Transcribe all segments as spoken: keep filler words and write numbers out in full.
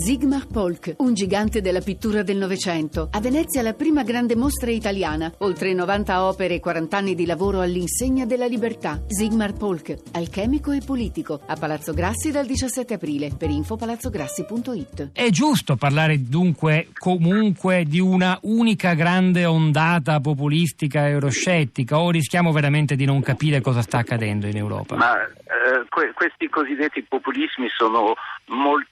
Sigmar Polke, un gigante della pittura del Novecento. A Venezia la prima grande mostra italiana. Oltre novanta opere e quaranta anni di lavoro all'insegna della libertà. Sigmar Polke, alchemico e politico. A Palazzo Grassi dal diciassette aprile. Per info palazzo grassi punto it. È giusto parlare dunque comunque di una unica grande ondata populistica e euroscettica, o rischiamo veramente di non capire cosa sta accadendo in Europa? Ma eh, que- questi cosiddetti populismi sono molto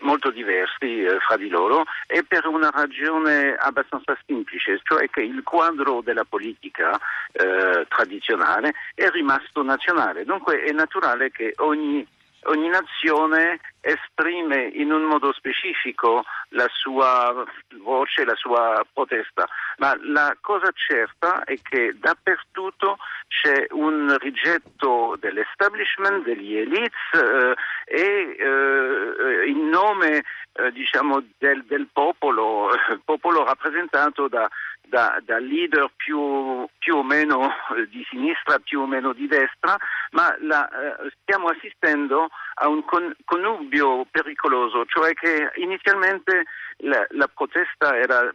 molto diversi eh, fra di loro, e per una ragione abbastanza semplice, cioè che il quadro della politica eh, tradizionale è rimasto nazionale, dunque è naturale che ogni, ogni nazione esprime in un modo specifico la sua voce, la sua protesta, ma la cosa certa è che dappertutto c'è un rigetto dell'establishment, degli elites eh, e eh, in nome eh, diciamo del, del popolo, eh, popolo rappresentato da, da, da leader più, più o meno eh, di sinistra, più o meno di destra, ma la, eh, stiamo assistendo a un con, connubio pericoloso, cioè che inizialmente la, la protesta era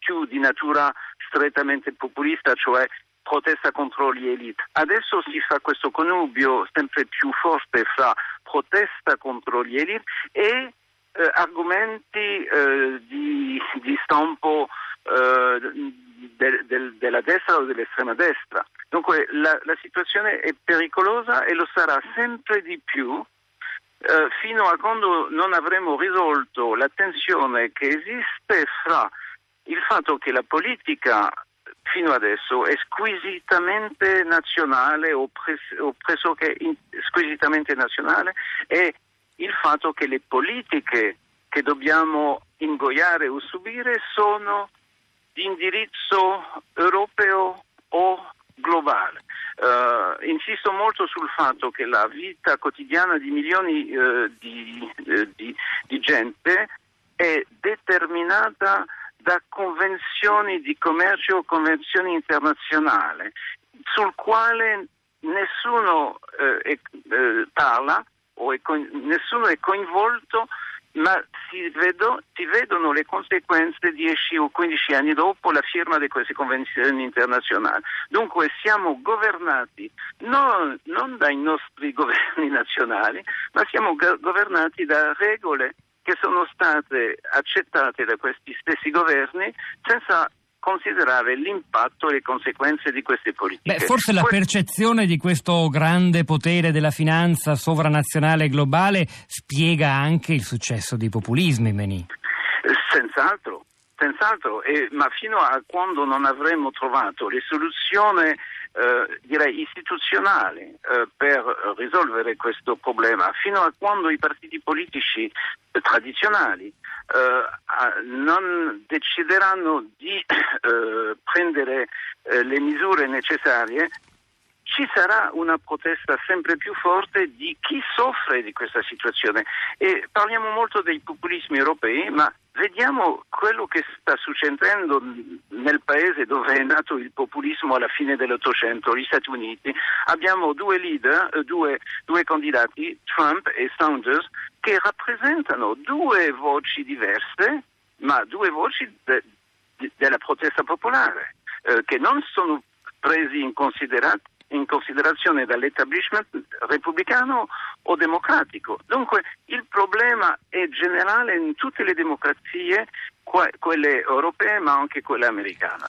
più di natura strettamente populista, cioè protesta contro gli elite. Adesso si fa questo connubio sempre più forte fra protesta contro gli elite e eh, argomenti eh, di, di stampo eh, de, de, della destra o dell'estrema destra. Dunque la, la situazione è pericolosa e lo sarà sempre di più eh, fino a quando non avremo risolto la tensione che esiste fra il fatto che la politica fino adesso è squisitamente nazionale o, pres- o pressoché in- squisitamente nazionale, e il fatto che le politiche che dobbiamo ingoiare o subire sono di indirizzo europeo o globale. Uh, insisto molto sul fatto che la vita quotidiana di milioni uh, di, uh, di, di gente è determinata da convenzioni di commercio o convenzioni internazionali sul quale nessuno eh, eh, parla o è co- nessuno è coinvolto, ma si, vedo, si vedono le conseguenze dieci o quindici anni dopo la firma di queste convenzioni internazionali. Dunque siamo governati non, non dai nostri governi nazionali, ma siamo go- governati da regole che sono state accettate da questi stessi governi senza considerare l'impatto e le conseguenze di queste politiche. Beh, forse la percezione di questo grande potere della finanza sovranazionale e globale spiega anche il successo dei populismi, Meny. Senz'altro, senz'altro, eh, ma fino a quando non avremo trovato le soluzioni Eh, direi istituzionali eh, per risolvere questo problema, fino a quando i partiti politici eh, tradizionali eh, non decideranno di eh, prendere eh, le misure necessarie, ci sarà una protesta sempre più forte di chi soffre di questa situazione. E parliamo molto dei populismi europei, ma vediamo quello che sta succedendo nel paese dove è nato il populismo alla fine dell'Ottocento, gli Stati Uniti. Abbiamo due leader, due, due candidati, Trump e Sanders, che rappresentano due voci diverse, ma due voci de, de, della protesta popolare, eh, che non sono presi in considerazione. in considerazione dall'establishment repubblicano o democratico. Dunque il problema è generale in tutte le democrazie, quelle europee ma anche quelle americane.